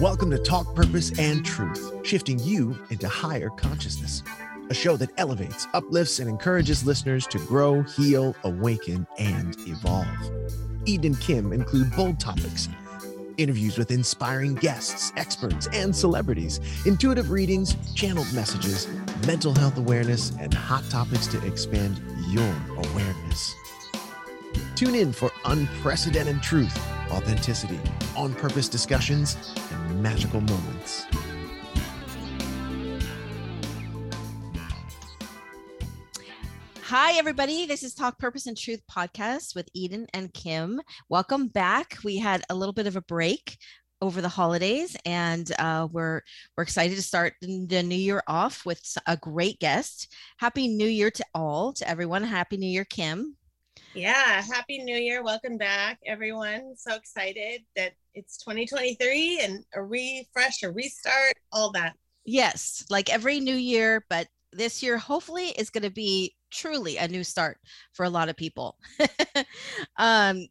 Welcome to Talk Purpose and Truth, shifting you into higher consciousness, a show that elevates, uplifts, and encourages listeners to grow, heal, awaken, and evolve. Eden and Kim include bold topics, interviews with inspiring guests, experts, and celebrities, intuitive readings, channeled messages, mental health awareness, and hot topics to expand your awareness. Tune in for unprecedented truth, authenticity, on-purpose discussions, and magical moments. Hi, everybody. This is Talk Purpose and Truth podcast with Eden and Kim. Welcome back. We had a little bit of a break over the holidays, and we're excited to start the new year off with a great guest. Happy New Year to everyone. Happy New Year, Kim. Yeah, Happy New Year. Welcome back, everyone. So excited that it's 2023 and a refresh, a restart, all that. Yes, like every new year, but this year hopefully is going to be truly a new start for a lot of people.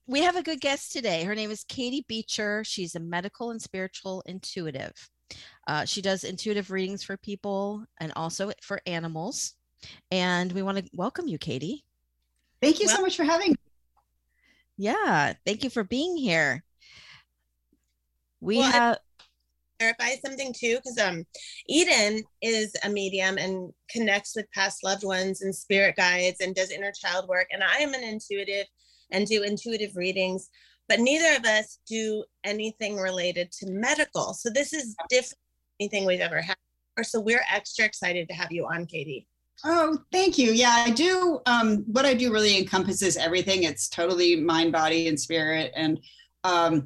We have a good guest today. Her name is Katie Beecher. She's a medical and spiritual intuitive. She does intuitive readings for people and also for animals. And we want to welcome you, Katie. Thank you so much for having me. Yeah, thank you for being here. We have... clarify something too, because Eden is a medium and connects with past loved ones and spirit guides and does inner child work, and I am an intuitive and do intuitive readings, but neither of us do anything related to medical, so this is different than anything we've ever had, so we're extra excited to have you on, Katie. Oh, thank you. Yeah, I do. What I do really encompasses everything. It's totally mind, body, and spirit, and I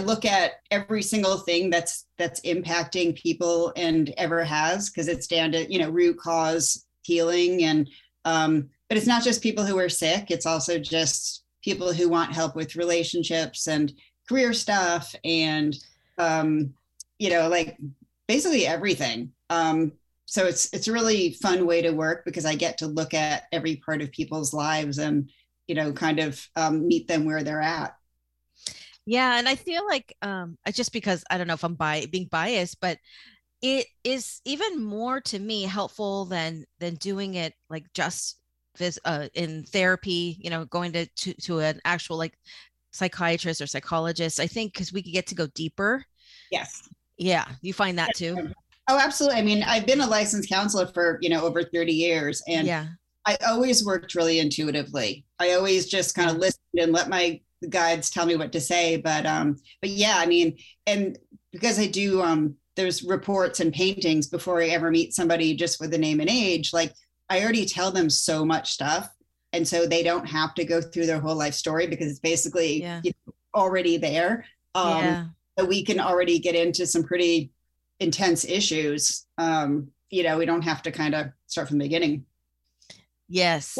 look at every single thing that's impacting people and ever has, because it's down to, root cause healing. And, but it's not just people who are sick. It's also just people who want help with relationships and career stuff and, basically everything. So it's a really fun way to work, because I get to look at every part of people's lives and, meet them where they're at. Yeah. And I feel like just because I don't know if I'm being biased, but it is even more to me helpful than doing it like just in therapy, going to an actual like psychiatrist or psychologist, I think, because we could get to go deeper. Yes. Yeah. You find that too? Oh, absolutely. I mean, I've been a licensed counselor for, over 30 years. And yeah. I always worked really intuitively. I always just kind of listened and let my the guides tell me what to say, but yeah, I mean, and because I do, there's reports and paintings before I ever meet somebody just with a name and age, like I already tell them so much stuff. And so they don't have to go through their whole life story, because it's basically already there. So we can already get into some pretty intense issues. We don't have to kind of start from the beginning. Yes.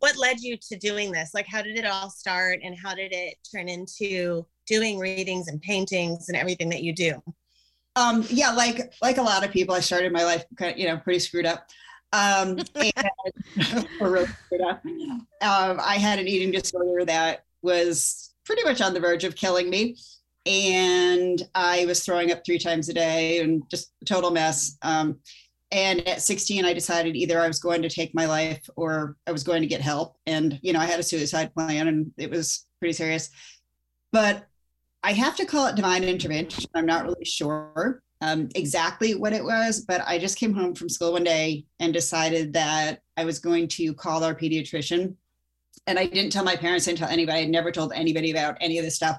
What led you to doing this? Like, how did it all start, and how did it turn into doing readings and paintings and everything that you do? Like a lot of people, I started my life, pretty screwed up. Really screwed up. I had an eating disorder that was pretty much on the verge of killing me. And I was throwing up 3 times a day and just a total mess. And at 16, I decided either I was going to take my life or I was going to get help. And, I had a suicide plan, and it was pretty serious. But I have to call it divine intervention. I'm not really sure exactly what it was, but I just came home from school one day and decided that I was going to call our pediatrician. And I didn't tell my parents, didn't tell anybody. I'd never told anybody about any of this stuff.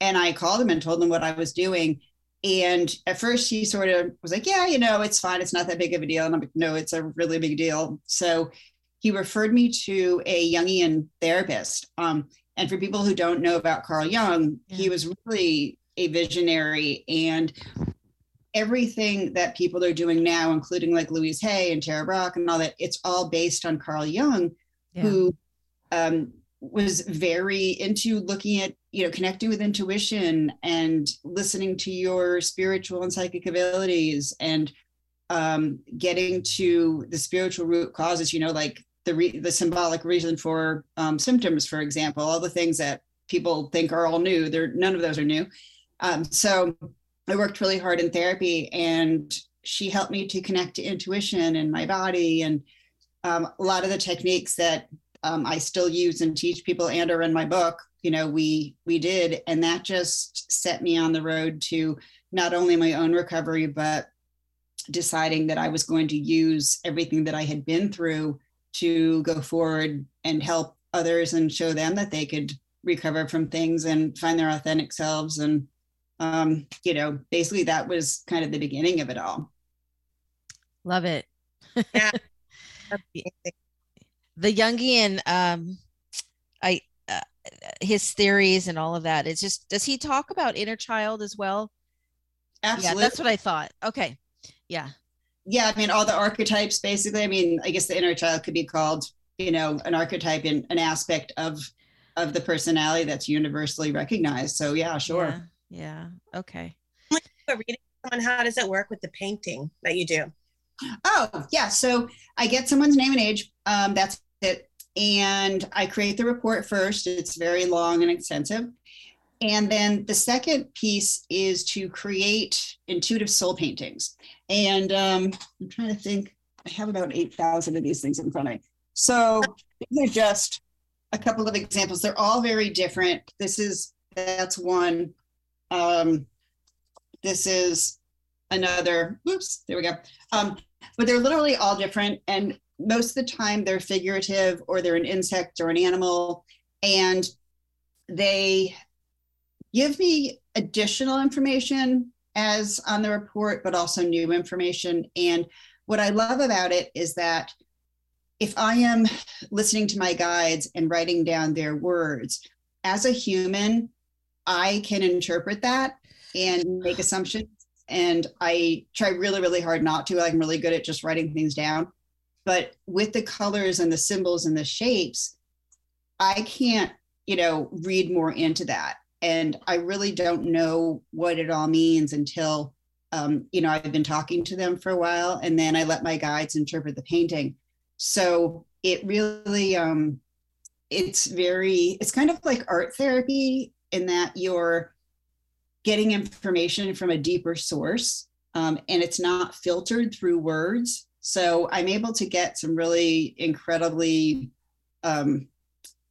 And I called him and told him what I was doing. And at first he sort of was like, yeah, it's fine. It's not that big of a deal. And I'm like, no, it's a really big deal. So he referred me to a Jungian therapist. And for people who don't know about Carl Jung, he was really a visionary, and everything that people are doing now, including like Louise Hay and Tara Brach and all that, it's all based on Carl Jung, who was very into looking at, connecting with intuition and listening to your spiritual and psychic abilities, and getting to the spiritual root causes, like the symbolic reason for symptoms, for example, all the things that people think are all new. None of those are new. So I worked really hard in therapy, and she helped me to connect to intuition and my body, and a lot of the techniques that I still use and teach people and are in my book, you know, we did. And that just set me on the road to not only my own recovery, but deciding that I was going to use everything that I had been through to go forward and help others and show them that they could recover from things and find their authentic selves. And, you know, basically that was kind of the beginning of it all. Love it. Yeah. The Jungian, his theories and all of that. It's just, does he talk about inner child as well? Absolutely. Yeah, that's what I thought. Okay. Yeah. Yeah. I mean, all the archetypes, basically. I mean, I guess the inner child could be called, you know, an archetype in an aspect of the personality that's universally recognized. So yeah, sure. Yeah. Yeah. Okay. Reading someone, how does it work with the painting that you do? Oh yeah. So I get someone's name and age. That's it. And I create the report first. It's very long and extensive. And then the second piece is to create intuitive soul paintings. And I'm trying to think, I have about 8,000 of these things in front of me. So they're just a couple of examples. They're all very different. That's one. This is another, whoops, there we go. But they're literally all different. And most of the time they're figurative, or they're an insect or an animal. And they give me additional information as on the report, but also new information. And what I love about it is that if I am listening to my guides and writing down their words, as a human, I can interpret that and make assumptions. And I try really, really hard not to. I'm really good at just writing things down. But with the colors and the symbols and the shapes, I can't, you know, read more into that. And I really don't know what it all means until, you know, I've been talking to them for a while, and then I let my guides interpret the painting. So it really, it's kind of like art therapy in that you're getting information from a deeper source, and it's not filtered through words. So I'm able to get some really incredibly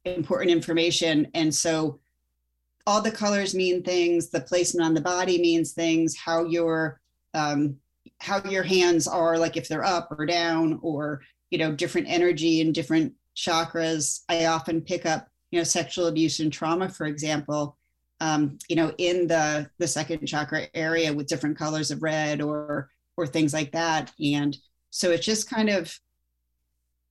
important information. And so all the colors mean things, the placement on the body means things, how your hands are, like if they're up or down, or, you know, different energy and different chakras. I often pick up, you know, sexual abuse and trauma, for example, you know, in the second chakra area with different colors of red or things like that. And so it's just kind of,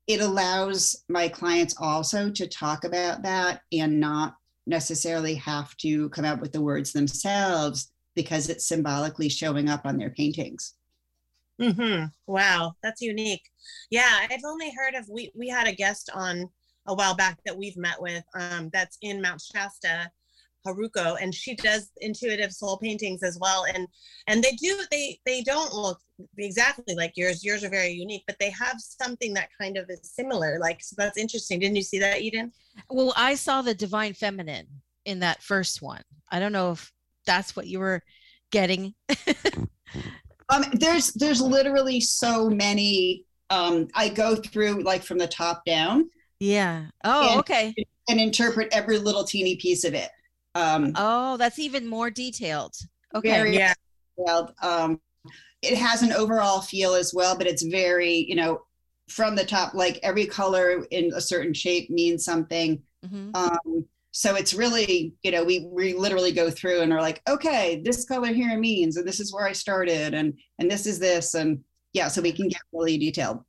it allows my clients also to talk about that and not necessarily have to come up with the words themselves, because it's symbolically showing up on their paintings. Mm-hmm. Wow. That's unique. Yeah. I've only heard of, we had a guest on a while back that we've met with, that's in Mount Shasta, Haruko, and she does intuitive soul paintings as well. And they don't look exactly like yours. Yours are very unique, but they have something that kind of is similar. Like, so that's interesting. Didn't you see that, Eden? Well, I saw the divine feminine in that first one. I don't know if that's what you were getting. There's literally so many. I go through like from the top down. Yeah. Oh, okay. And interpret every little teeny piece of it. Oh, that's even more detailed. Okay. Very detailed. It has an overall feel as well, but it's very, you know, from the top, like every color in a certain shape means something. Mm-hmm. So it's really, you know, we literally go through and are like, okay, this color here means, and this is where I started, and this is this, and yeah, so we can get really detailed.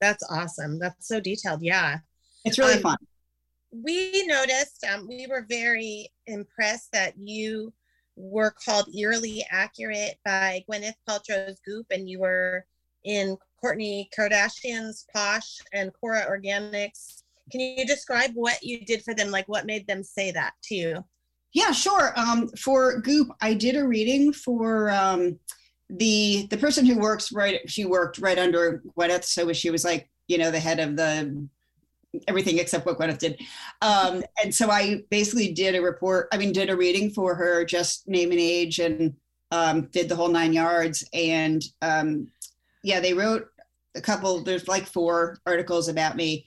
That's awesome. That's so detailed. Yeah. It's really fun. We noticed, we were very impressed that you were called eerily accurate by Gwyneth Paltrow's Goop, and you were in Kourtney Kardashian's Poosh and Cora Organics. Can you describe what you did for them? Like, what made them say that to you? Yeah, sure. For Goop, I did a reading for the person who she worked right under Gwyneth. So she was like, you know, the head of the everything except what Gwyneth did. And so I basically did a reading for her, just name and age and did the whole 9 yards. And they wrote a couple, there's like 4 articles about me.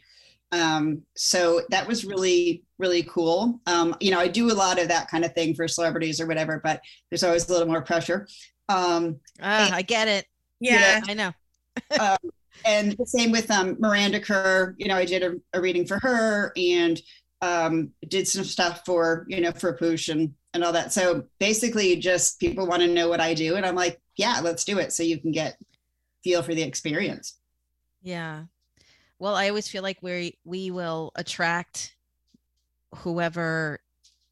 So that was really, really cool. I do a lot of that kind of thing for celebrities or whatever, but there's always a little more pressure. I get it. Yeah, you know, I know. And the same with Miranda Kerr. I did a reading for her and did some stuff for Poosh and all that. So basically just people want to know what I do. And I'm like, yeah, let's do it. So you can get feel for the experience. Yeah. Well, I always feel like we will attract whoever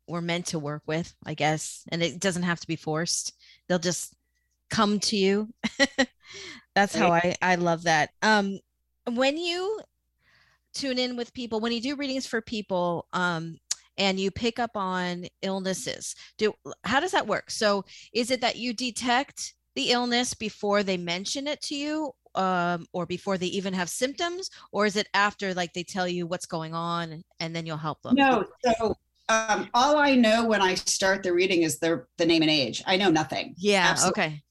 we're meant to work with, I guess. And it doesn't have to be forced. They'll just come to you. That's how I love that. When you tune in with people, when you do readings for people, and you pick up on illnesses, how does that work? So is it that you detect the illness before they mention it to you? Or before they even have symptoms, or is it after, like, they tell you what's going on and then you'll help them? No. So all I know when I start the reading is the name and age. I know nothing. Yeah. Absolutely. Okay.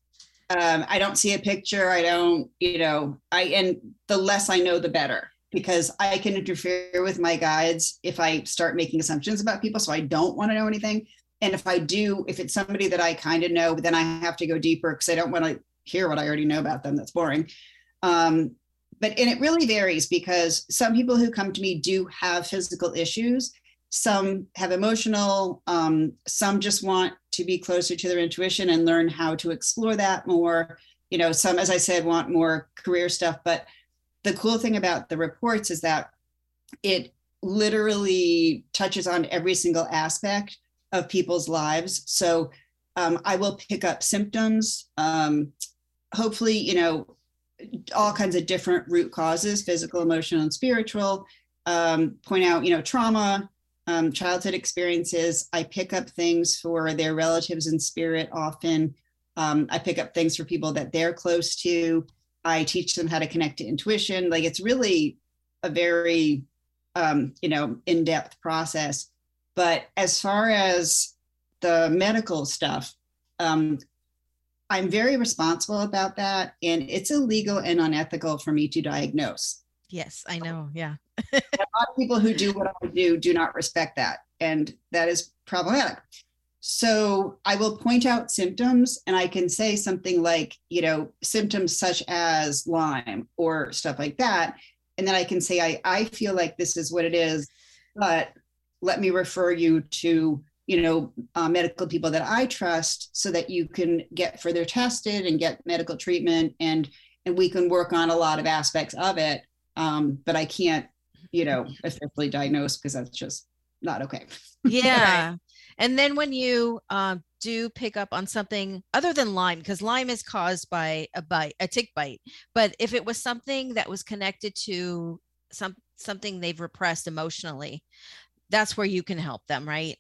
I don't see a picture. I don't, and the less I know, the better, because I can interfere with my guides if I start making assumptions about people. So I don't want to know anything. And if I do, if it's somebody that I kind of know, then I have to go deeper because I don't want to hear what I already know about them. That's boring. And it really varies, because some people who come to me do have physical issues. Some have emotional, some just want to be closer to their intuition and learn how to explore that more. Some, as I said, want more career stuff. But the cool thing about the reports is that it literally touches on every single aspect of people's lives. So I will pick up symptoms, hopefully, all kinds of different root causes, physical, emotional, and spiritual, point out, trauma, childhood experiences. I pick up things for their relatives in spirit often. I pick up things for people that they're close to. I teach them how to connect to intuition. Like, it's really a very, in-depth process. But as far as the medical stuff, I'm very responsible about that, and it's illegal and unethical for me to diagnose. Yes, I know. Yeah. A lot of people who do what I do not respect that, and that is problematic. So I will point out symptoms, and I can say something like, symptoms such as Lyme or stuff like that. And then I can say, I feel like this is what it is, but let me refer you to medical people that I trust, so that you can get further tested and get medical treatment, and we can work on a lot of aspects of it. But I can't, officially diagnose, because that's just not okay. Yeah. Right. And then when you do pick up on something other than Lyme, because Lyme is caused by a tick bite, but if it was something that was connected to something they've repressed emotionally, that's where you can help them, right?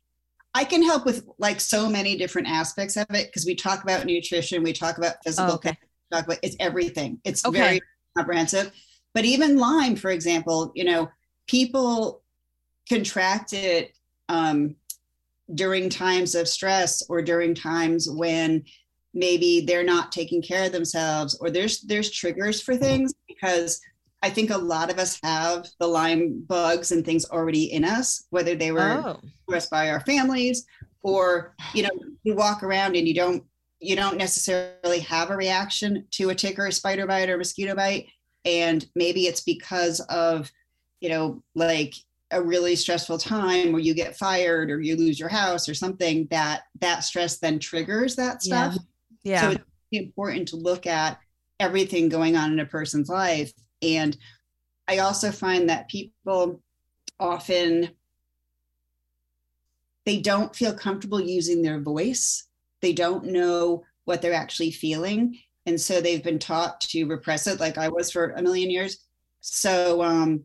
I can help with, like, so many different aspects of it, because we talk about nutrition, we talk about physical, we talk about, it's everything. It's very comprehensive. But even Lyme, for example, people contract it during times of stress, or during times when maybe they're not taking care of themselves, or there's triggers for things, because I think a lot of us have the Lyme bugs and things already in us, whether they were expressed by our families, or, you walk around and you don't necessarily have a reaction to a tick or a spider bite or mosquito bite. And maybe it's because of, like, a really stressful time where you get fired or you lose your house or something, that stress then triggers that stuff. Yeah. So it's important to look at everything going on in a person's life. And I also find that people often, they don't feel comfortable using their voice. They don't know what they're actually feeling. And so they've been taught to repress it, like I was for a million years. So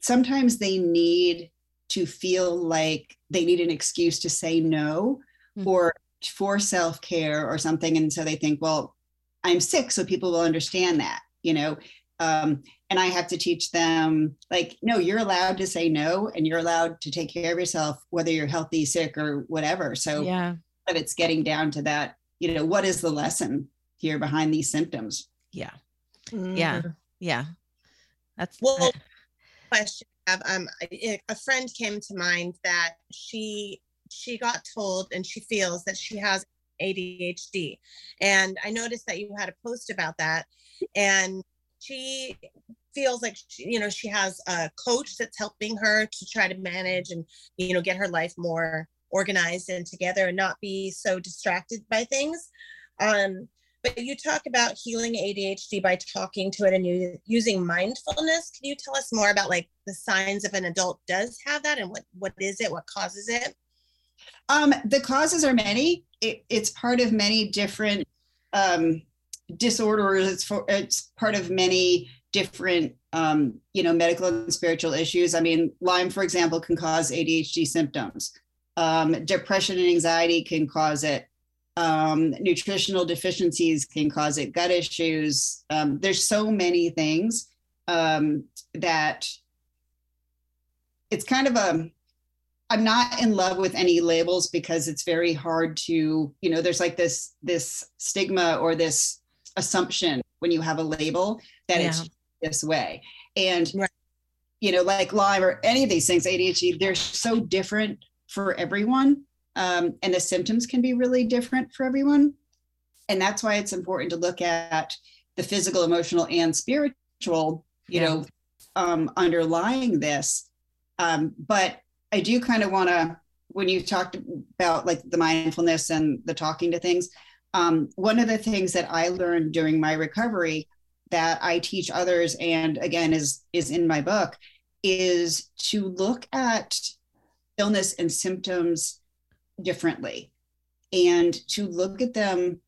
sometimes they need to feel like they need an excuse to say no, or for self-care or something. And so they think, well, I'm sick, so people will understand that, and I have to teach them, like, no, you're allowed to say no, and you're allowed to take care of yourself, whether you're healthy, sick, or whatever. So, but it's getting down to that you know, what is the lesson here behind these symptoms? Yeah. Mm-hmm. Yeah. Yeah. That's well, question. A friend came to mind that she got told, and she feels that she has ADHD. And I noticed that you had a post about that, and she feels like, she has a coach that's helping her to try to manage and, get her life more organized and together and not be so distracted by things. But you talk about healing ADHD by talking to it and using mindfulness. Can you tell us more about like the signs of an adult does have that, and what is it? What causes it? The causes are many. It's part of many different disorders. It's part of many different, medical and spiritual issues. I mean, Lyme, for example, can cause ADHD symptoms. Depression and anxiety can cause it. Nutritional deficiencies can cause it, gut issues. There's so many things that it's kind of I'm not in love with any labels, because it's very hard to, there's like this stigma or this assumption when you have a label that it's this way. And, like Lyme or any of these things, ADHD, they're so different for everyone. And the symptoms can be really different for everyone. And that's why it's important to look at the physical, emotional, and spiritual, underlying this. But I do kind of want to, when you talked about like the mindfulness and the talking to things, one of the things that I learned during my recovery that I teach others, and again, is in my book, is to look at illness and symptoms differently, and to look at them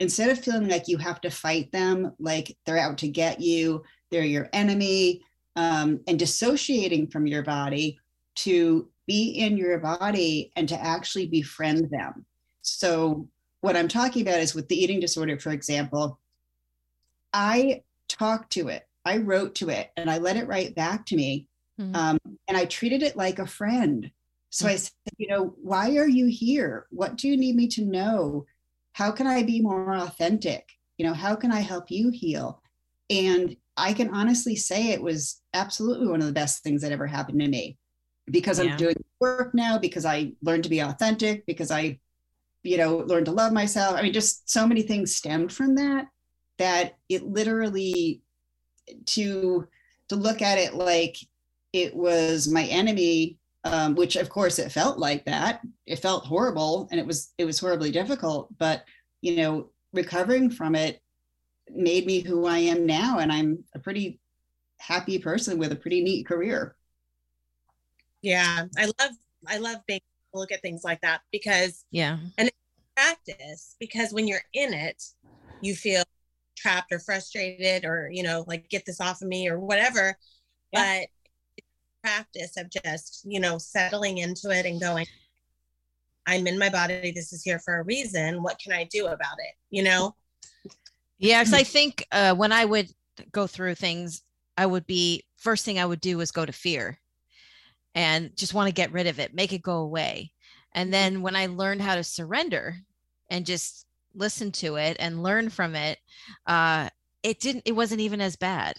instead of feeling like you have to fight them, like they're out to get you, they're your enemy, and dissociating from your body, to be in your body and to actually befriend them. So what I'm talking about is with the eating disorder, for example, I talked to it, I wrote to it, and I let it write back to me. Mm-hmm. And I treated it like a friend. So I said, why are you here? What do you need me to know? How can I be more authentic? How can I help you heal? And I can honestly say it was absolutely one of the best things that ever happened to me, because I'm doing work now, because I learned to be authentic, because I, learned to love myself. I mean, just so many things stemmed from that it literally, to look at it like it was my enemy, which of course it felt like that. It felt horrible, and it was horribly difficult, but recovering from it made me who I am now, and I'm a pretty happy person with a pretty neat career. Yeah, I love being able to look at things like that, because and it's practice, because when you're in it, you feel trapped or frustrated or like, get this off of me or whatever. But practice of just settling into it and going, I'm in my body, this is here for a reason, what can I do about it? Because I think when I would go through things, first thing I would do was go to fear and just want to get rid of it, make it go away. And then when I learned how to surrender and just listen to it and learn from it, it wasn't even as bad.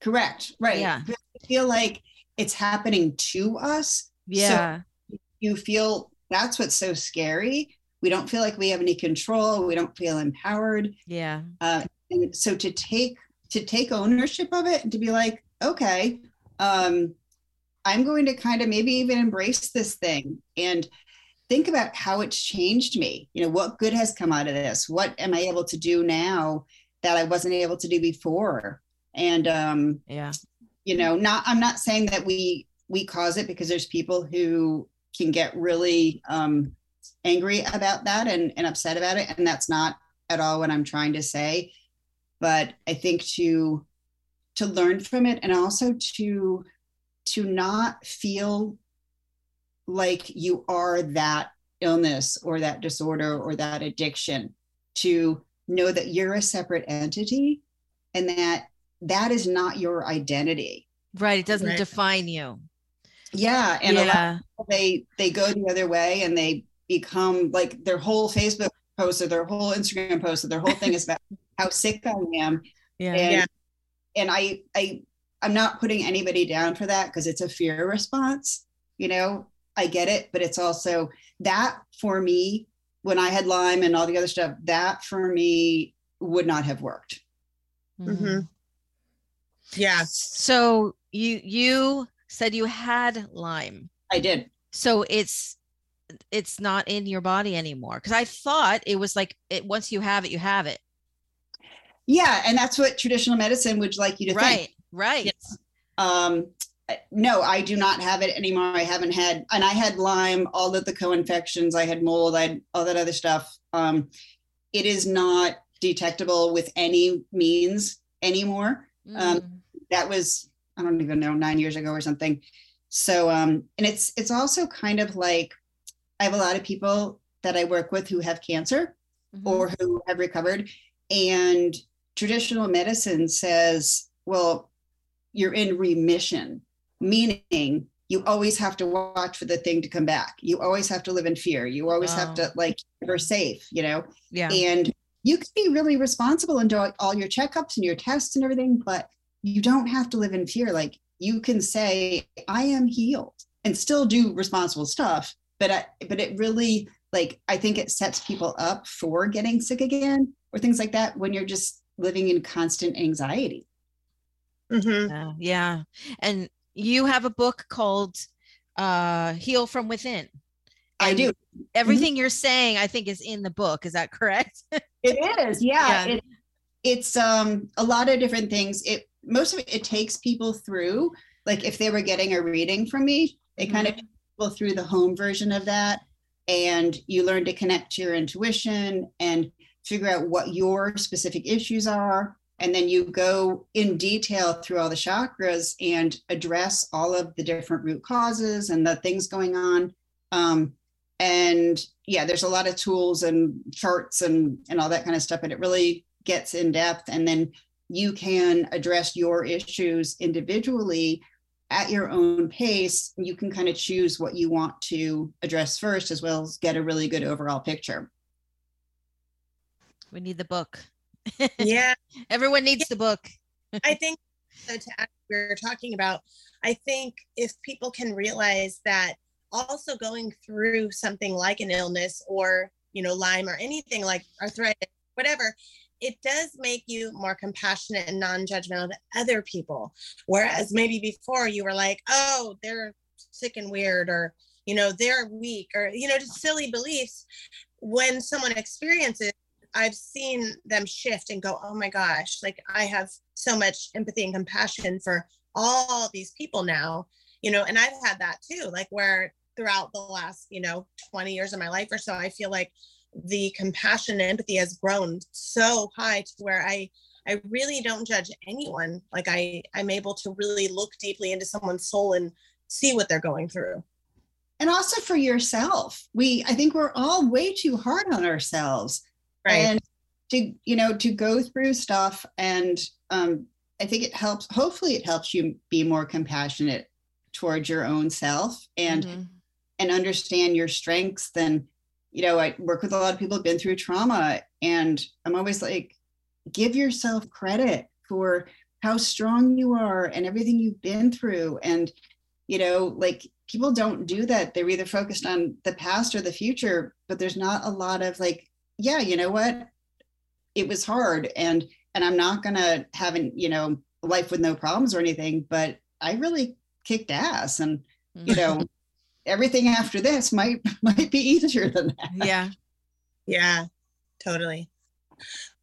Correct. Right. Yeah. I feel like it's happening to us. Yeah. So you feel, that's what's so scary. We don't feel like we have any control. We don't feel empowered. Yeah. And so to take ownership of it and to be like, okay, I'm going to kind of maybe even embrace this thing and think about how it's changed me. What good has come out of this? What am I able to do now that I wasn't able to do before? And, I'm not saying that we cause it, because there's people who can get really angry about that and upset about it. And that's not at all what I'm trying to say. But I think to learn from it, and also to not feel like you are that illness or that disorder or that addiction, to know that you're a separate entity, and that is not your identity. Right. It doesn't define you. Yeah. And a lot of people, they go the other way, and they become like their whole Facebook post or their whole Instagram post or their whole thing is about how sick I am. Yeah. And I'm not putting anybody down for that because it's a fear response. You know, I get it, but it's also that for me, when I had Lyme and all the other stuff, that for me would not have worked. Mm-hmm. Yeah. So you said you had Lyme. I did. So it's not in your body anymore. Cause I thought it was like, once you have it, you have it. Yeah. And that's what traditional medicine would like you to think. Right. Yes. No, I do not have it anymore. I haven't had, and I had Lyme, all of the co-infections, I had mold, I had all that other stuff. It is not detectable with any means anymore. That was, I don't even know, 9 years ago or something. So, and it's also kind of like, I have a lot of people that I work with who have cancer or who have recovered, and traditional medicine says, well, you're in remission, meaning you always have to watch for the thing to come back. You always have to live in fear. You always have to you're safe, you know? Yeah. And you can be really responsible and do all your checkups and your tests and everything, but you don't have to live in fear. Like, you can say, I am healed, and still do responsible stuff. But it really, like, I think it sets people up for getting sick again or things like that when you're just living in constant anxiety. Mm-hmm. Yeah. And you have a book called Heal from Within. I do. Everything you're saying, I think, is in the book. Is that correct? It is. Yeah. It's a lot of different things. Most of it takes people through, like, if they were getting a reading from me, they kind of people through the home version of that. And you learn to connect to your intuition and figure out what your specific issues are. And then you go in detail through all the chakras and address all of the different root causes and the things going on. And yeah, there's a lot of tools and charts and all that kind of stuff, but it really gets in depth. And then you can address your issues individually at your own pace. You can kind of choose what you want to address first, as well as get a really good overall picture. We need the book. Yeah. Everyone needs the book. I think to add what we were talking about, I think if people can realize that also going through something like an illness or, you know, Lyme or anything like arthritis, whatever, it does make you more compassionate and non-judgmental to other people. Whereas maybe before you were like, oh, they're sick and weird, or, you know, they're weak, or, you know, just silly beliefs. When someone experiences, I've seen them shift and go, oh my gosh, like, I have so much empathy and compassion for all these people now, you know. And I've had that too, like, where throughout the last, you know, 20 years of my life or so, I feel like the compassion and empathy has grown so high to where I really don't judge anyone. Like, I'm able to really look deeply into someone's soul and see what they're going through. And also for yourself, I think we're all way too hard on ourselves. Right. And to go through stuff. And I think it helps. Hopefully it helps you be more compassionate towards your own self and understand your strengths. Then, you know, I work with a lot of people who've been through trauma, and I'm always like, give yourself credit for how strong you are and everything you've been through. And, you know, like, people don't do that. They're either focused on the past or the future, but there's not a lot of like, yeah, you know what, it was hard, and I'm not gonna have an, you know, life with no problems or anything, but I really kicked ass, and you know, everything after this might be easier than that. Yeah, totally.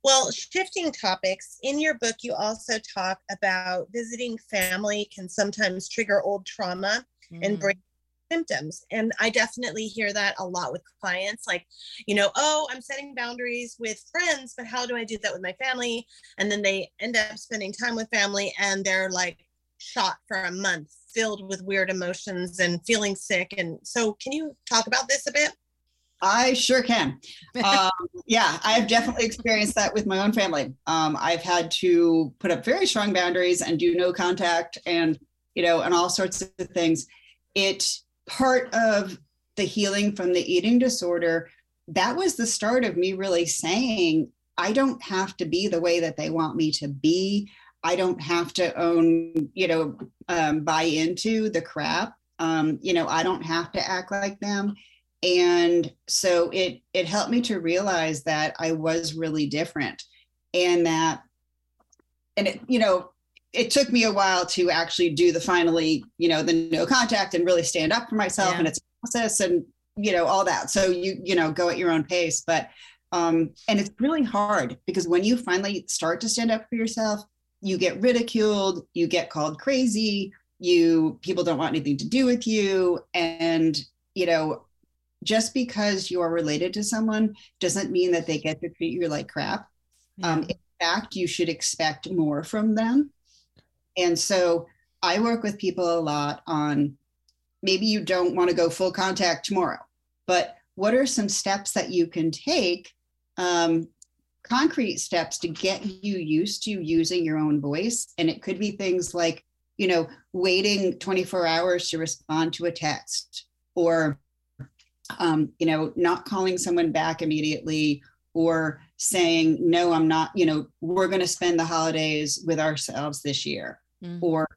Well, shifting topics, in your book you also talk about visiting family can sometimes trigger old trauma and bring symptoms. And I definitely hear that a lot with clients, like, you know, oh, I'm setting boundaries with friends, but how do I do that with my family? And then they end up spending time with family and they're like shot for a month, filled with weird emotions and feeling sick. And so can you talk about this a bit? I sure can. Yeah, I've definitely experienced that with my own family. I've had to put up very strong boundaries and do no contact and, you know, and all sorts of things. Part of the healing from the eating disorder that was the start of me really saying, I don't have to be the way that they want me to be. I don't have to own, buy into the crap. I don't have to act like them. And so it helped me to realize that I was really different, and that, and it took me a while to actually do the the no contact and really stand up for myself. Yeah. And it's a process and, all that. So you go at your own pace, but, and it's really hard, because when you finally start to stand up for yourself, you get ridiculed, you get called crazy, people don't want anything to do with you. And, just because you are related to someone doesn't mean that they get to treat you like crap. Yeah. In fact, you should expect more from them. And so I work with people a lot on, maybe you don't want to go full contact tomorrow, but what are some steps that you can take, concrete steps to get you used to using your own voice? And it could be things like, waiting 24 hours to respond to a text, or, not calling someone back immediately, or saying, no, I'm not, we're going to spend the holidays with ourselves this year. Mm-hmm. Or,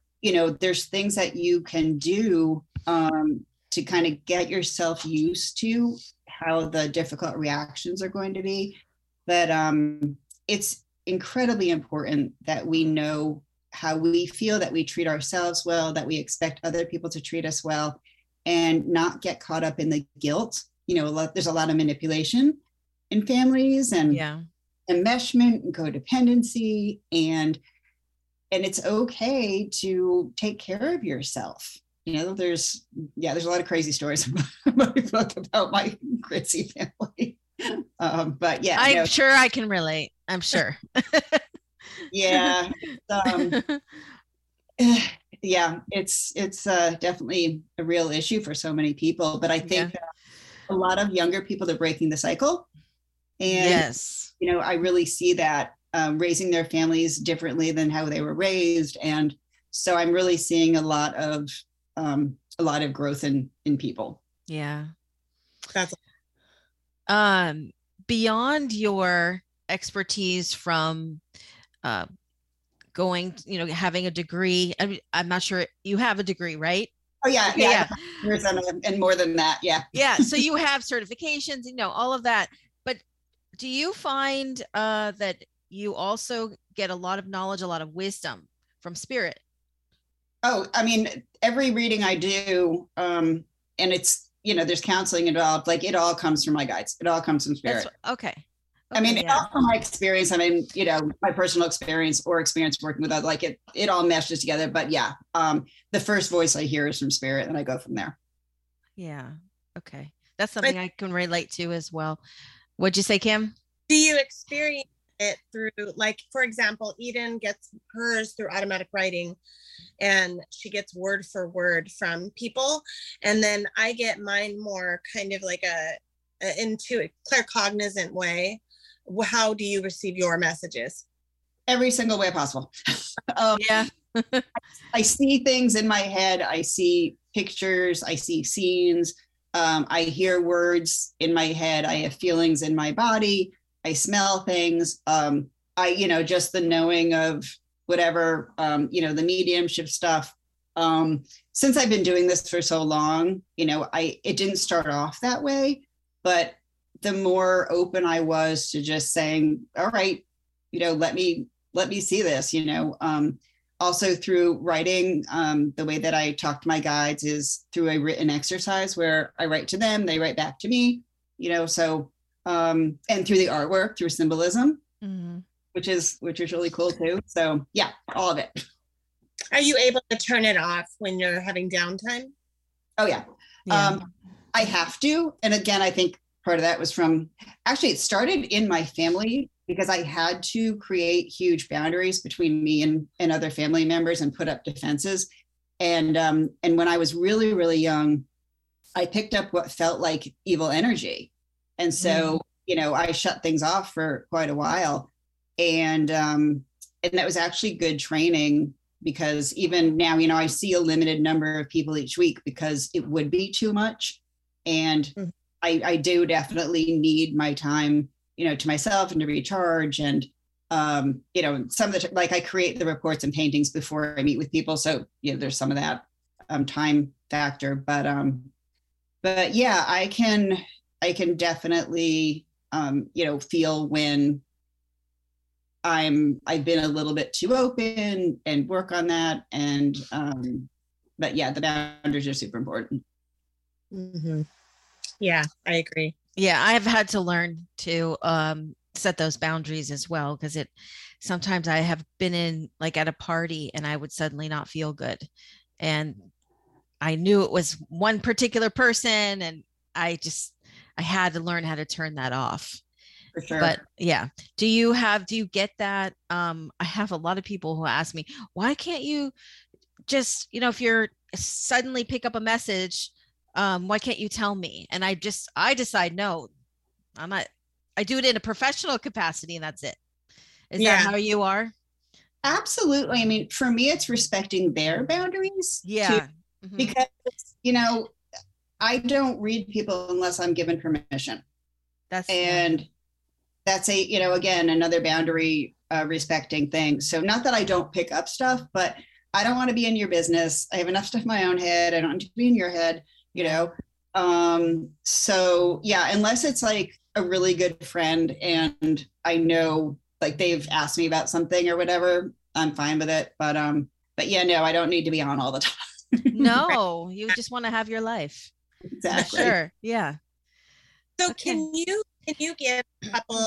there's things that you can do to kind of get yourself used to how the difficult reactions are going to be. But it's incredibly important that we know how we feel, that we treat ourselves well, that we expect other people to treat us well, and not get caught up in the guilt. There's a lot of manipulation in families, and enmeshment and codependency, and it's okay to take care of yourself. There's a lot of crazy stories about my crazy family. But yeah, I'm sure I can relate. I'm sure. Yeah. Yeah. It's definitely a real issue for so many people, but I think a lot of younger people are breaking the cycle. And, I really see that, raising their families differently than how they were raised. And so I'm really seeing a lot of growth in people. Yeah. That's beyond your expertise from going, having a degree. I'm not sure, you have a degree, right? Oh yeah. Okay, yeah. And more than that. Yeah. Yeah. So you have certifications, all of that, but do you find that you also get a lot of knowledge, a lot of wisdom from spirit? Oh, I mean, every reading I do, and it's, there's counseling involved. Like it all comes from my guides. It all comes from spirit. Okay. I mean, it all from my experience. I mean, my personal experience or experience working with others, like it all meshes together. But yeah, the first voice I hear is from spirit, and I go from there. Yeah. Okay. That's something I can relate to as well. What'd you say, Kim? Do you experience it through, like, for example, Eden gets hers through automatic writing, and she gets word for word from people. And then I get mine more kind of like into a claircognizant way. How do you receive your messages? Every single way possible. Yeah. I see things in my head. I see pictures. I see scenes. I hear words in my head. I have feelings in my body. I smell things. I just the knowing of whatever, the mediumship stuff. Since I've been doing this for so long, it didn't start off that way, but the more open I was to just saying, all right, let me see this, also through writing, the way that I talk to my guides is through a written exercise where I write to them, they write back to me, and through the artwork, through symbolism, mm-hmm. which is really cool too. So yeah, all of it. Are you able to turn it off when you're having downtime? Oh yeah. I have to. And again, I think part of that was it started in my family, because I had to create huge boundaries between me and other family members and put up defenses. And when I was really, really young, I picked up what felt like evil energy. And so, I shut things off for quite a while. And that was actually good training, because even now, I see a limited number of people each week because it would be too much. And I do definitely need my time, you know, to myself and to recharge. And, you know, some of the, like I create the reports and paintings before I meet with people. So, you know, there's some of that time factor, but yeah, I can definitely, you know, feel when I've been a little bit too open and work on that. And, but yeah, the boundaries are super important. Mm-hmm. Yeah, I agree. Yeah, I've had to learn to set those boundaries as well, because it sometimes I have been in like at a party and I would suddenly not feel good. And I knew it was one particular person, and I had to learn how to turn that off. For sure. But yeah, do you get that? I have a lot of people who ask me, why can't you just, you know, if you're suddenly pick up a message, why can't you tell me? And I decide, no, I'm not, I do it in a professional capacity and that's it. Is that how you are? Absolutely. I mean, for me, it's respecting their boundaries. Yeah. Too, mm-hmm. Because, you know, I don't read people unless I'm given permission. That's a, you know, again, another boundary respecting thing. So not that I don't pick up stuff, but I don't want to be in your business. I have enough stuff in my own head. I don't want to be in your head, you know? So yeah, unless it's like a really good friend and I know like they've asked me about something or whatever, I'm fine with it. But yeah, no, I don't need to be on all the time. No, right. You just want to have your life. Exactly. Sure. Yeah. So okay. Can you give a couple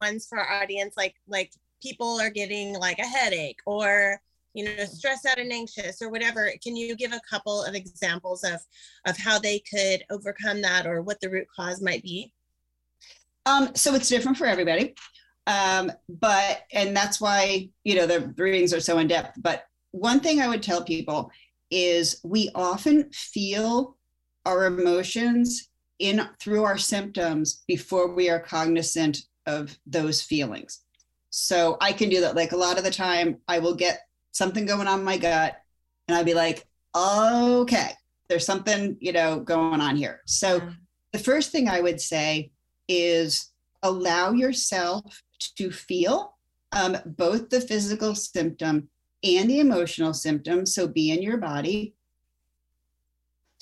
ones for our audience? Like people are getting like a headache or, you know, stressed out and anxious or whatever. Can you give a couple of examples of how they could overcome that or what the root cause might be? So it's different for everybody. And that's why, you know, the readings are so in depth, but one thing I would tell people is we often feel our emotions through our symptoms before we are cognizant of those feelings. So I can do that. Like a lot of the time I will get something going on in my gut and I'll be like, okay, there's something, you know, going on here. So the first thing I would say is allow yourself to feel both the physical symptom and the emotional symptom. So be in your body.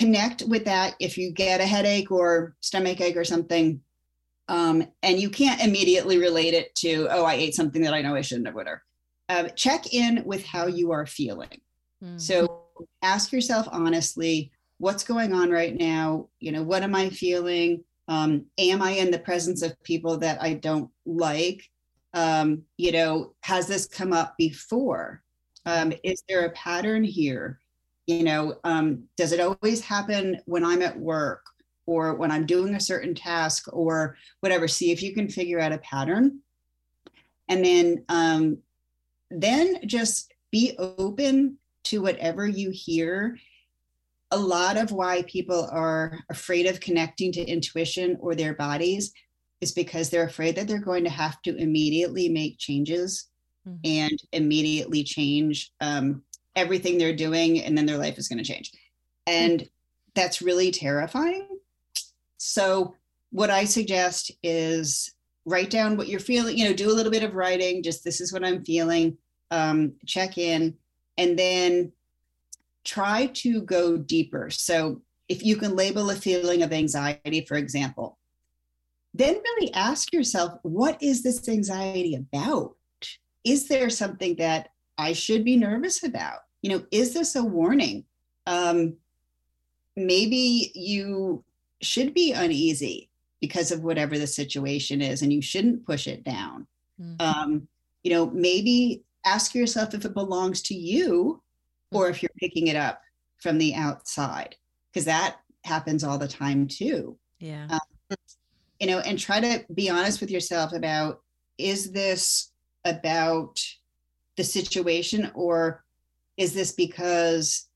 Connect with that. If you get a headache or stomach ache or something, and you can't immediately relate it to, oh, I ate something that I know I shouldn't have, whatever. Check in with how you are feeling. Mm-hmm. So ask yourself honestly, what's going on right now? You know, what am I feeling? Am I in the presence of people that I don't like? You know, has this come up before? Is there a pattern here? You know, does it always happen when I'm at work or when I'm doing a certain task or whatever? See if you can figure out a pattern. And then just be open to whatever you hear. A lot of why people are afraid of connecting to intuition or their bodies is because they're afraid that they're going to have to immediately make changes and immediately change everything they're doing, and then their life is going to change. And that's really terrifying. So what I suggest is write down what you're feeling, you know, do a little bit of writing, just this is what I'm feeling, check in, and then try to go deeper. So if you can label a feeling of anxiety, for example, then really ask yourself, what is this anxiety about? Is there something that I should be nervous about? You know, is this a warning? Maybe you should be uneasy because of whatever the situation is and you shouldn't push it down. Mm-hmm. You know, maybe ask yourself if it belongs to you or if you're picking it up from the outside, because that happens all the time too. Yeah. You know, and try to be honest with yourself about, is this about the situation, or is this because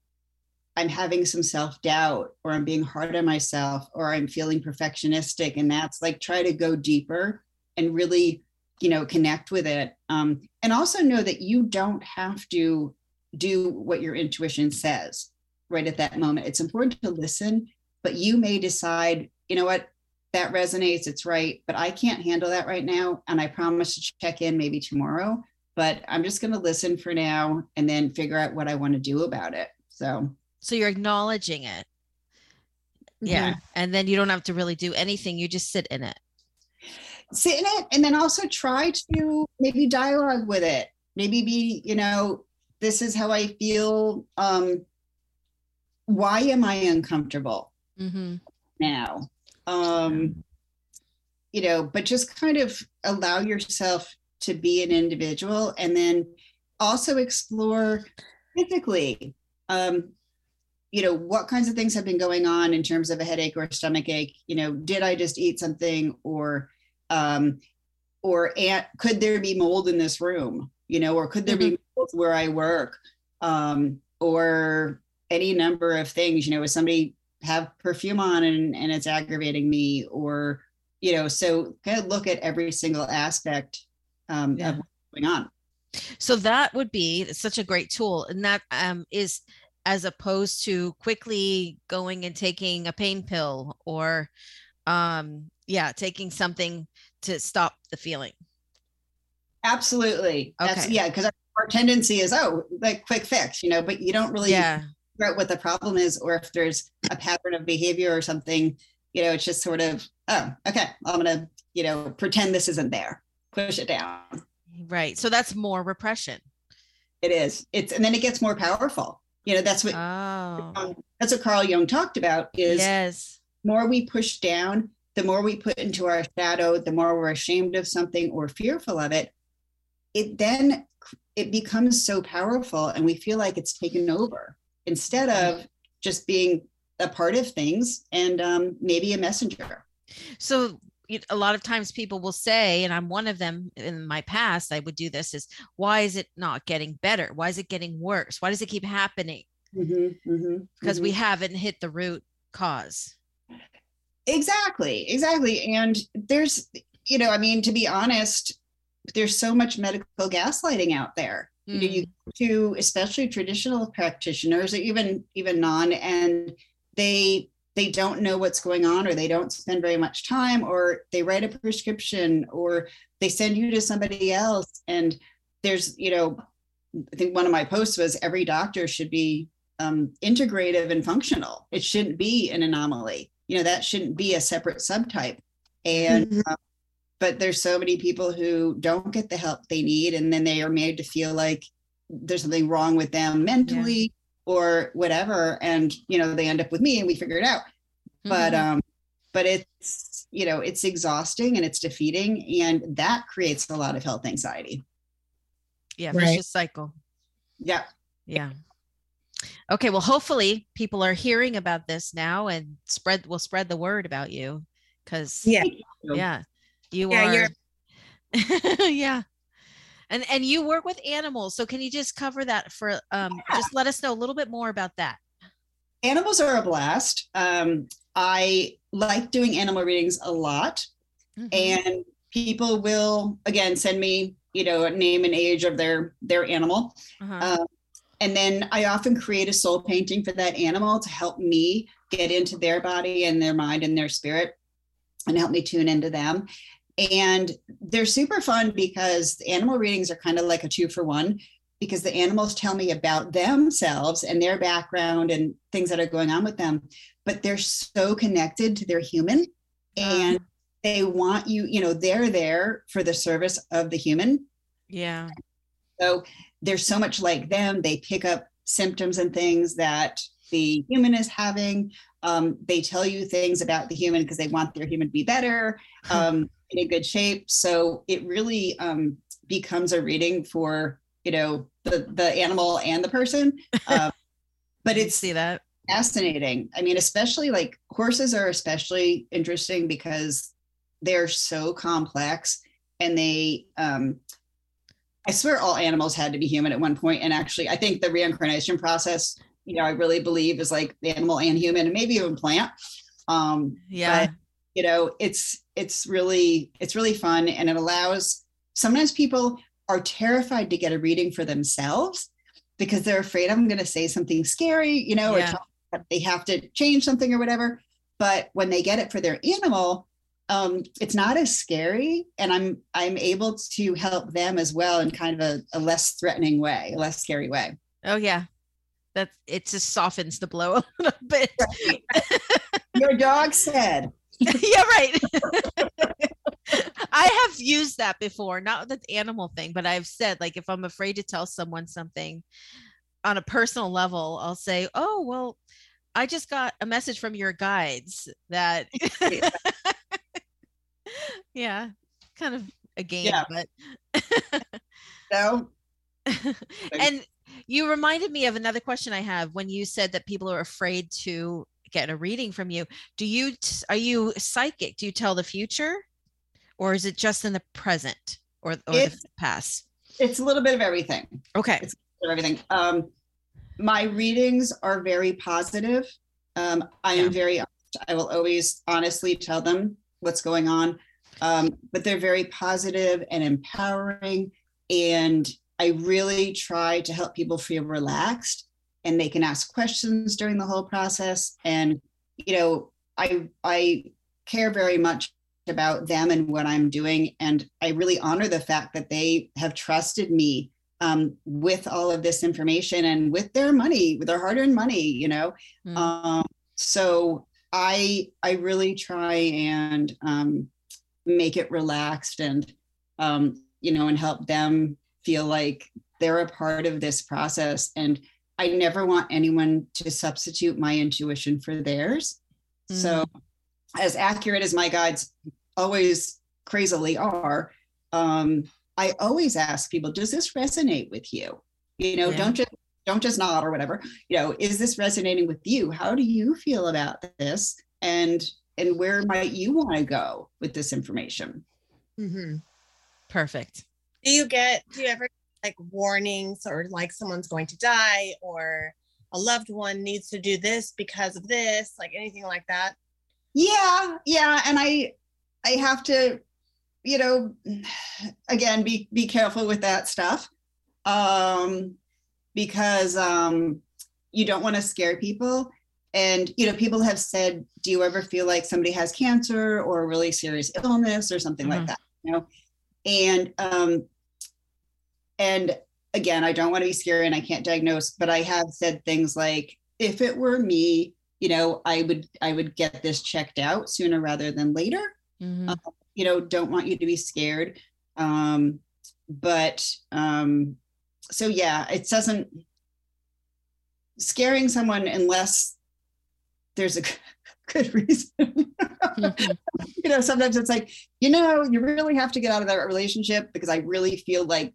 I'm having some self-doubt, or I'm being hard on myself, or I'm feeling perfectionistic? And that's like, try to go deeper and really, you know, connect with it. And also know that you don't have to do what your intuition says right at that moment. It's important to listen, but you may decide you know what, that resonates, it's right, but I can't handle that right now. And I promise to check in maybe tomorrow, but I'm just going to listen for now and then figure out what I want to do about it. So you're acknowledging it. Yeah. Mm-hmm. And then you don't have to really do anything. You just sit in it. Sit in it. And then also try to maybe dialogue with it. Maybe be, you know, this is how I feel. Why am I uncomfortable now? You know, but just kind of allow yourself to be an individual, and then also explore physically, you know, what kinds of things have been going on in terms of a headache or a stomach ache. You know, did I just eat something, or could there be mold in this room? You know, or could there be mold where I work, or any number of things. You know, is somebody have perfume on and it's aggravating me, or, you know, so kind of look at every single aspect of what's going on. So that would be such a great tool. And that is as opposed to quickly going and taking a pain pill or taking something to stop the feeling. Absolutely. Okay. Because our tendency is, quick fix, you know, but you don't really figure out what the problem is, or if there's a pattern of behavior or something. You know, it's just sort of, I'm going to, you know, pretend this isn't there, push it down. Right. So that's more repression. It is. And then it gets more powerful. You know, that's what Carl Jung talked about is the more we push down, the more we put into our shadow, the more we're ashamed of something or fearful of it. It becomes so powerful and we feel like it's taken over, instead of just being a part of things and maybe a messenger. So a lot of times people will say, and I'm one of them in my past, I would do this, is why is it not getting better? Why is it getting worse? Why does it keep happening? Because we haven't hit the root cause. Exactly. And there's, you know, I mean, to be honest, there's so much medical gaslighting out there. You go to especially traditional practitioners, or even non, and they don't know what's going on, or they don't spend very much time, or they write a prescription, or they send you to somebody else. And there's, you know, I think one of my posts was every doctor should be integrative and functional. It shouldn't be an anomaly. You know, that shouldn't be a separate subtype. And but there's so many people who don't get the help they need, and then they are made to feel like there's something wrong with them mentally or whatever. And, you know, they end up with me and we figure it out. But it's, you know, it's exhausting and it's defeating, and that creates a lot of health anxiety. Yeah. Right. Vicious cycle. Yeah. Yeah. Okay. Well, hopefully people are hearing about this now and will spread the word about you. 'Cause you are and you work with animals, so can you just cover that for just let us know a little bit more about that? Animals are a blast. I like doing animal readings a lot, and people will again send me, you know, a name and age of their animal, and then I often create a soul painting for that animal to help me get into their body and their mind and their spirit and help me tune into them. And they're super fun because the animal readings are kind of like a 2-for-1, because the animals tell me about themselves and their background and things that are going on with them, but they're so connected to their human, and they want you know, they're there for the service of the human. Yeah. So they're so much like them. They pick up symptoms and things that the human is having. They tell you things about the human because they want their human to be better, in a good shape. So it really becomes a reading for, you know, the animal and the person. But it's fascinating. I mean, especially like horses are especially interesting because they're so complex, and they I swear all animals had to be human at one point. And actually, I think the reincarnation process, you know, I really believe is like the animal and human, and maybe even plant. But, you know, it's really fun. And it allows, sometimes people are terrified to get a reading for themselves because they're afraid I'm going to say something scary, you know, or they have to change something or whatever. But when they get it for their animal, it's not as scary, and I'm able to help them as well in kind of a less threatening way, a less scary way. Oh yeah. It just softens the blow a little bit. Your dog said. Yeah, right. I have used that before, not the animal thing, but I've said, like, if I'm afraid to tell someone something on a personal level, I'll say, oh, well, I just got a message from your guides that, yeah, kind of a game, yeah. But no. And you reminded me of another question I have when you said that people are afraid to get a reading from you. Are you psychic? Do you tell the future, or is it just in the present or the past? It's a little bit of everything. Okay. It's a little bit of everything. My readings are very positive. I will always honestly tell them what's going on. But they're very positive and empowering, and I really try to help people feel relaxed, and they can ask questions during the whole process. And, you know, I care very much about them and what I'm doing. And I really honor the fact that they have trusted me with all of this information and with their money, with their hard-earned money, you know? Mm. So I really try and make it relaxed and, you know, and help them feel like they're a part of this process. And I never want anyone to substitute my intuition for theirs. Mm-hmm. So as accurate as my guides always crazily are, I always ask people, does this resonate with you? You know, yeah. Don't just nod or whatever, you know, is this resonating with you? How do you feel about this? And where might you want to go with this information? Mm-hmm. Perfect. Do you ever like warnings, or like someone's going to die, or a loved one needs to do this because of this, like anything like that? Yeah. And I have to, you know, again, be careful with that stuff. Because you don't want to scare people. And, you know, people have said, do you ever feel like somebody has cancer or a really serious illness or something mm-hmm. like that, you know? And again, I don't want to be scary and I can't diagnose, but I have said things like, if it were me, you know, I would get this checked out sooner rather than later. Mm-hmm. You know, don't want you to be scared. So yeah, it doesn't, scaring someone unless there's a good reason. Mm-hmm. You know, sometimes it's like, you know, you really have to get out of that relationship because I really feel like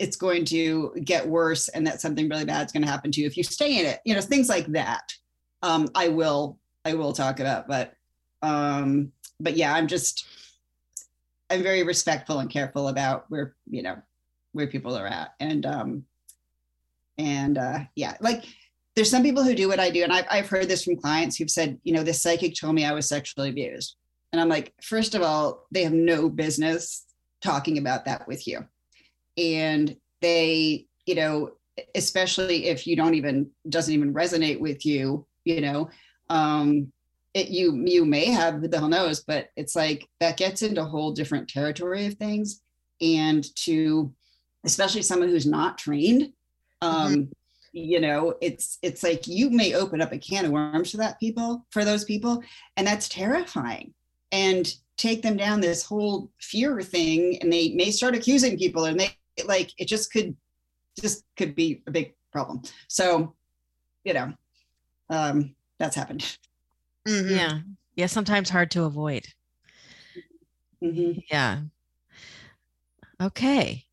it's going to get worse and that something really bad is going to happen to you if you stay in it, you know, things like that. I will talk about, but yeah, I'm very respectful and careful about where, you know, where people are at. And like there's some people who do what I do. And I've heard this from clients who've said, you know, this psychic told me I was sexually abused. And I'm like, first of all, they have no business talking about that with you. And they, you know, especially if you doesn't even resonate with you, you know, you may have, the hell knows, but it's like, that gets into a whole different territory of things. And to, especially someone who's not trained, mm-hmm. you know, it's like, you may open up a can of worms for those people. And that's terrifying. And take them down this whole fear thing, and they may start accusing people, and they like, it just could be a big problem. So, you know, that's happened. Mm-hmm. Yeah. Yeah. Sometimes hard to avoid. Mm-hmm. Yeah. Okay.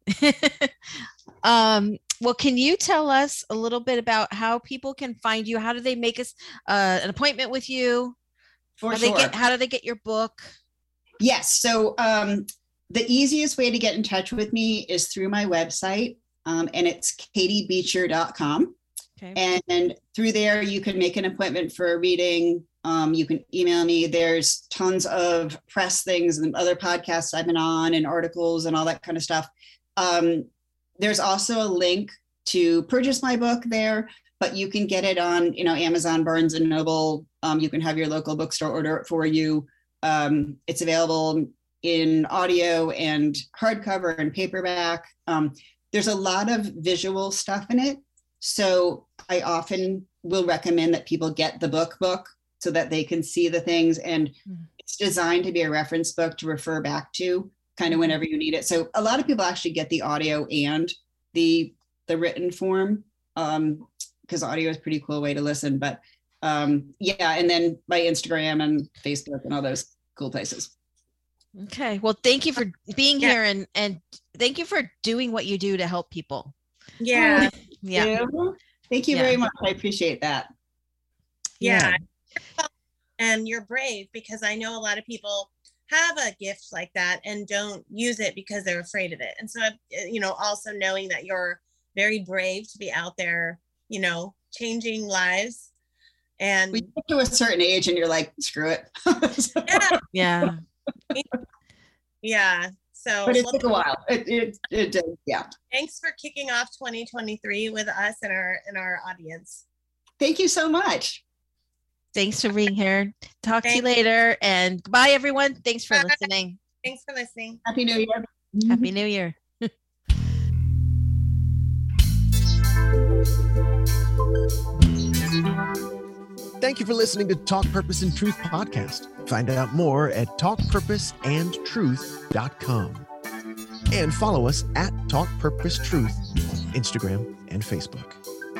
Well, can you tell us a little bit about how people can find you? How do they make an appointment with you? For sure. How do they get your book? Yes. So the easiest way to get in touch with me is through my website, and it's katiebeecher.com. Okay. And through there, you can make an appointment for a reading. You can email me. There's tons of press things and other podcasts I've been on and articles and all that kind of stuff. There's also a link to purchase my book there. but you can get it on, Amazon, Barnes and Noble. You can have your local bookstore order it for you. It's available in audio and hardcover and paperback. There's a lot of visual stuff in it. So I often will recommend that people get the book so that they can see the things. And it's designed to be a reference book to refer back to kind of whenever you need it. So a lot of people actually get the audio and the written form, because audio is a pretty cool way to listen. But yeah, and then by Instagram and Facebook and all those cool places. Okay. Well, thank you for being here and thank you for doing what you do to help people. Yeah. Thank you very much. I appreciate that. Yeah. And you're brave, because I know a lot of people have a gift like that and don't use it because they're afraid of it. And so, also knowing that you're very brave to be out there, changing lives. And we get to a certain age and you're like, screw it. So, but it took a while. It did. Yeah. Thanks for kicking off 2023 with us and our audience. Thank you so much. Thanks for being here. Talk to you later, and goodbye, everyone. Thanks for listening. Thanks for listening. Happy New Year. Happy New Year. Thank you for listening to Talk Purpose and Truth podcast. Find out more at talkpurposeandtruth.com. And follow us at Talk Purpose Truth on Instagram and Facebook.